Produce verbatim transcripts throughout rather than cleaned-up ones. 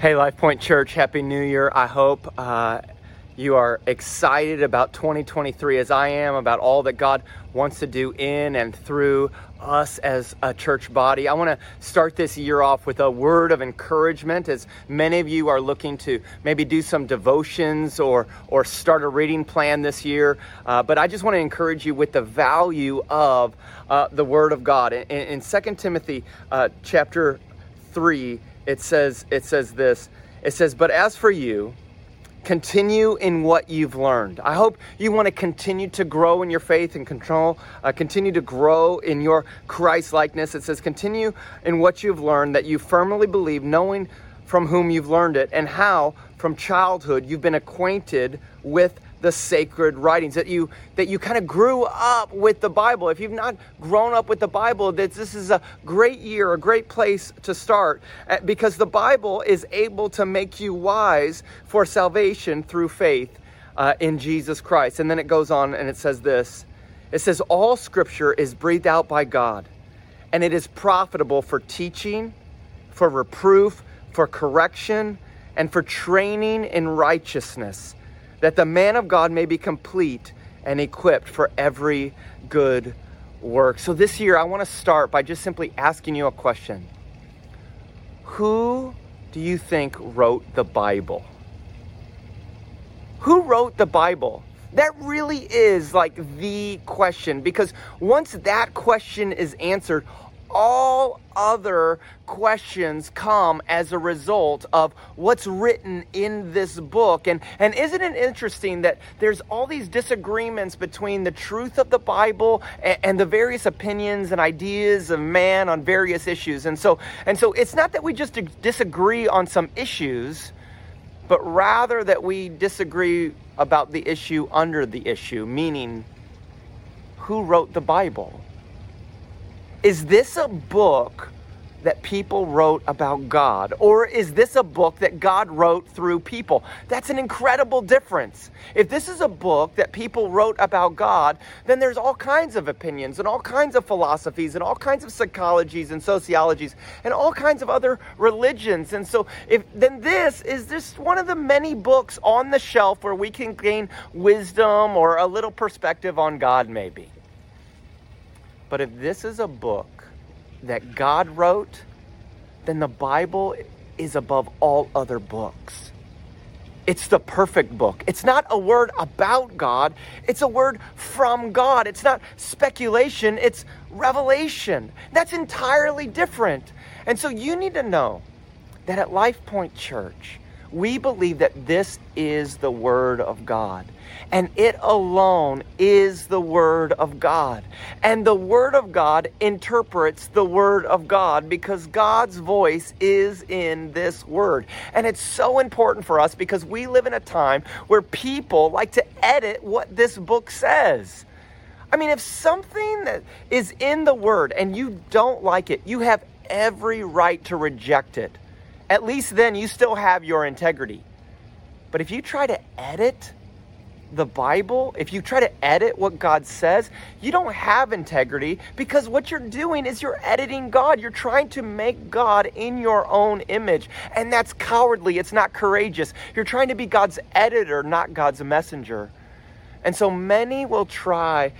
Hey, Life Point Church, Happy New Year. I hope uh, you are excited about twenty twenty-three as I am, about all that God wants to do in and through us as a church body. I want to start this year off with a word of encouragement, as many of you are looking to maybe do some devotions or or start a reading plan this year. Uh, but I just want to encourage you with the value of uh, the Word of God. In, in Second Timothy uh, chapter three, It says, it says this, it says, but as for you, continue in what you've learned. I hope you want to continue to grow in your faith and control, uh, continue to grow in your Christ likeness. It says, continue in what you've learned, that you firmly believe, knowing from whom you've learned it, and how from childhood you've been acquainted with the sacred writings, that you that you kind of grew up with the Bible. If you've not grown up with the Bible, that this is a great year, a great place to start, because the Bible is able to make you wise for salvation through faith uh, in Jesus Christ. And then it goes on and it says this. It says, all scripture is breathed out by God, and it is profitable for teaching, for reproof, for correction, and for training in righteousness, that the man of God may be complete and equipped for every good work. So this year, I want to start by just simply asking you a question. Who do you think wrote the Bible? Who wrote the Bible? That really is like the question, because once that question is answered, all other questions come as a result of what's written in this book. And and isn't it interesting that there's all these disagreements between the truth of the Bible and, and the various opinions and ideas of man on various issues. And so and so it's not that we just disagree on some issues, but rather that we disagree about the issue under the issue, meaning who wrote the Bible? Is this a book that people wrote about God, or is this a book that God wrote through people? That's an incredible difference. If this is a book that people wrote about God, then there's all kinds of opinions and all kinds of philosophies and all kinds of psychologies and sociologies and all kinds of other religions. And so if then this is just one of the many books on the shelf where we can gain wisdom or a little perspective on God maybe. But if this is a book that God wrote, then the Bible is above all other books. It's the perfect book. It's not a word about God. It's a word from God. It's not speculation. It's revelation. That's entirely different. And so you need to know that at Life Point Church, we believe that this is the Word of God, and it alone is the Word of God. And the Word of God interprets the Word of God, because God's voice is in this Word. And it's so important for us, because we live in a time where people like to edit what this book says. I mean, if something that is in the Word and you don't like it, you have every right to reject it. At least then you still have your integrity. But if you try to edit the Bible, if you try to edit what God says, you don't have integrity, because what you're doing is you're editing God. You're trying to make God in your own image. And that's cowardly. It's not courageous. You're trying to be God's editor, not God's messenger. And so many will try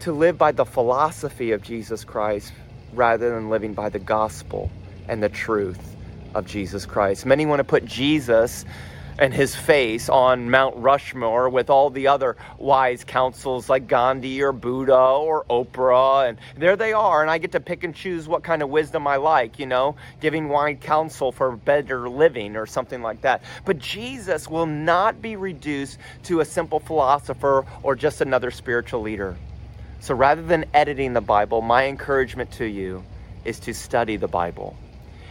to live by the philosophy of Jesus Christ rather than living by the gospel and the truth of Jesus Christ. Many want to put Jesus and his face on Mount Rushmore with all the other wise counsels like Gandhi or Buddha or Oprah, and there they are, and I get to pick and choose what kind of wisdom I like, you know, giving wise counsel for better living or something like that. But Jesus will not be reduced to a simple philosopher or just another spiritual leader. So rather than editing the Bible, my encouragement to you is to study the Bible.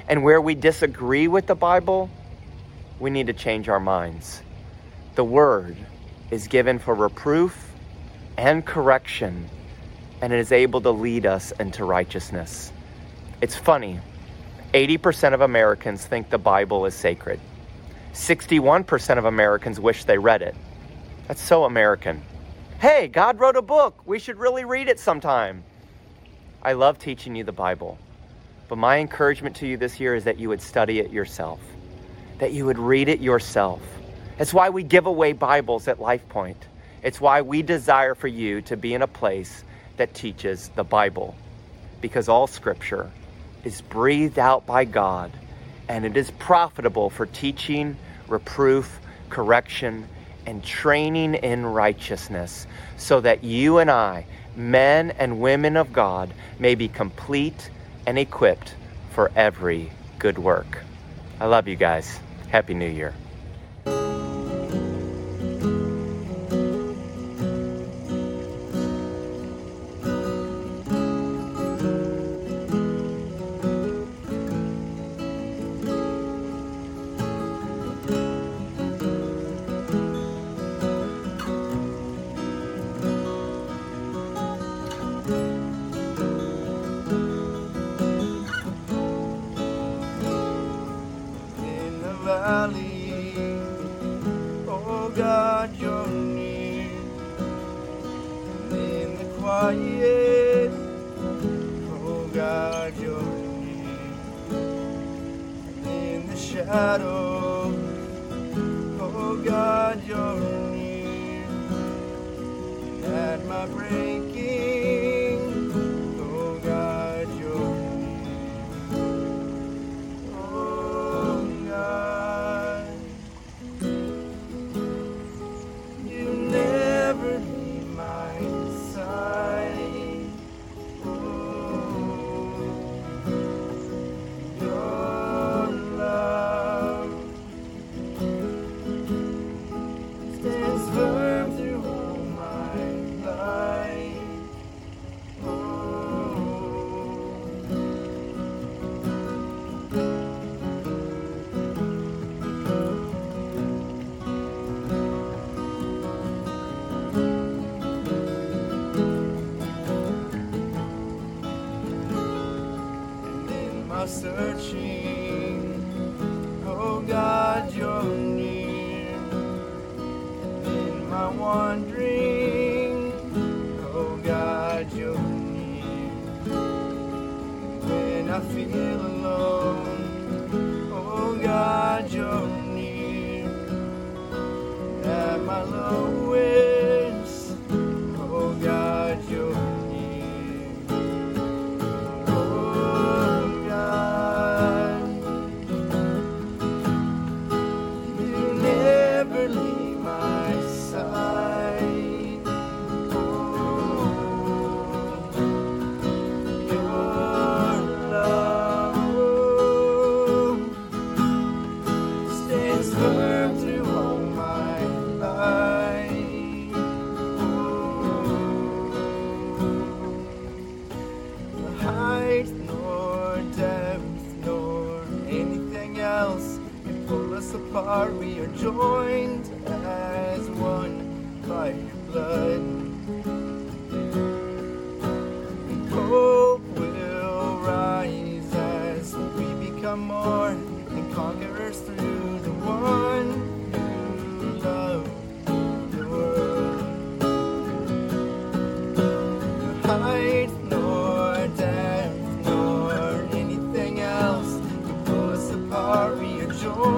And where we disagree with the Bible, we need to change our minds. The Word is given for reproof and correction, and it is able to lead us into righteousness. It's funny, eighty percent of Americans think the Bible is sacred. sixty-one percent of Americans wish they read it. That's so American. Hey, God wrote a book. We should really read it sometime. I love teaching you the Bible. But my encouragement to you this year is that you would study it yourself, that you would read it yourself. It's why we give away Bibles at Life Point. It's why we desire for you to be in a place that teaches the Bible, because all Scripture is breathed out by God, and it is profitable for teaching, reproof, correction, and training in righteousness, so that you and I, men and women of God, may be complete and equipped for every good work. I love you guys. Happy New Year. Shadow, oh God, you're near. And at my breaking, oh God, you're near. Oh God, you never leave my side. Oh, you're searching, oh God, you're near. In my wandering, oh God, you're near. When I feel alone, oh God, you're near. At my lowest, oh God, you're near. We are joined as one by your blood. And hope will rise as we become more and conquerors through the one who loved the world. Neither height nor depth nor anything else can pull us apart. We are joined.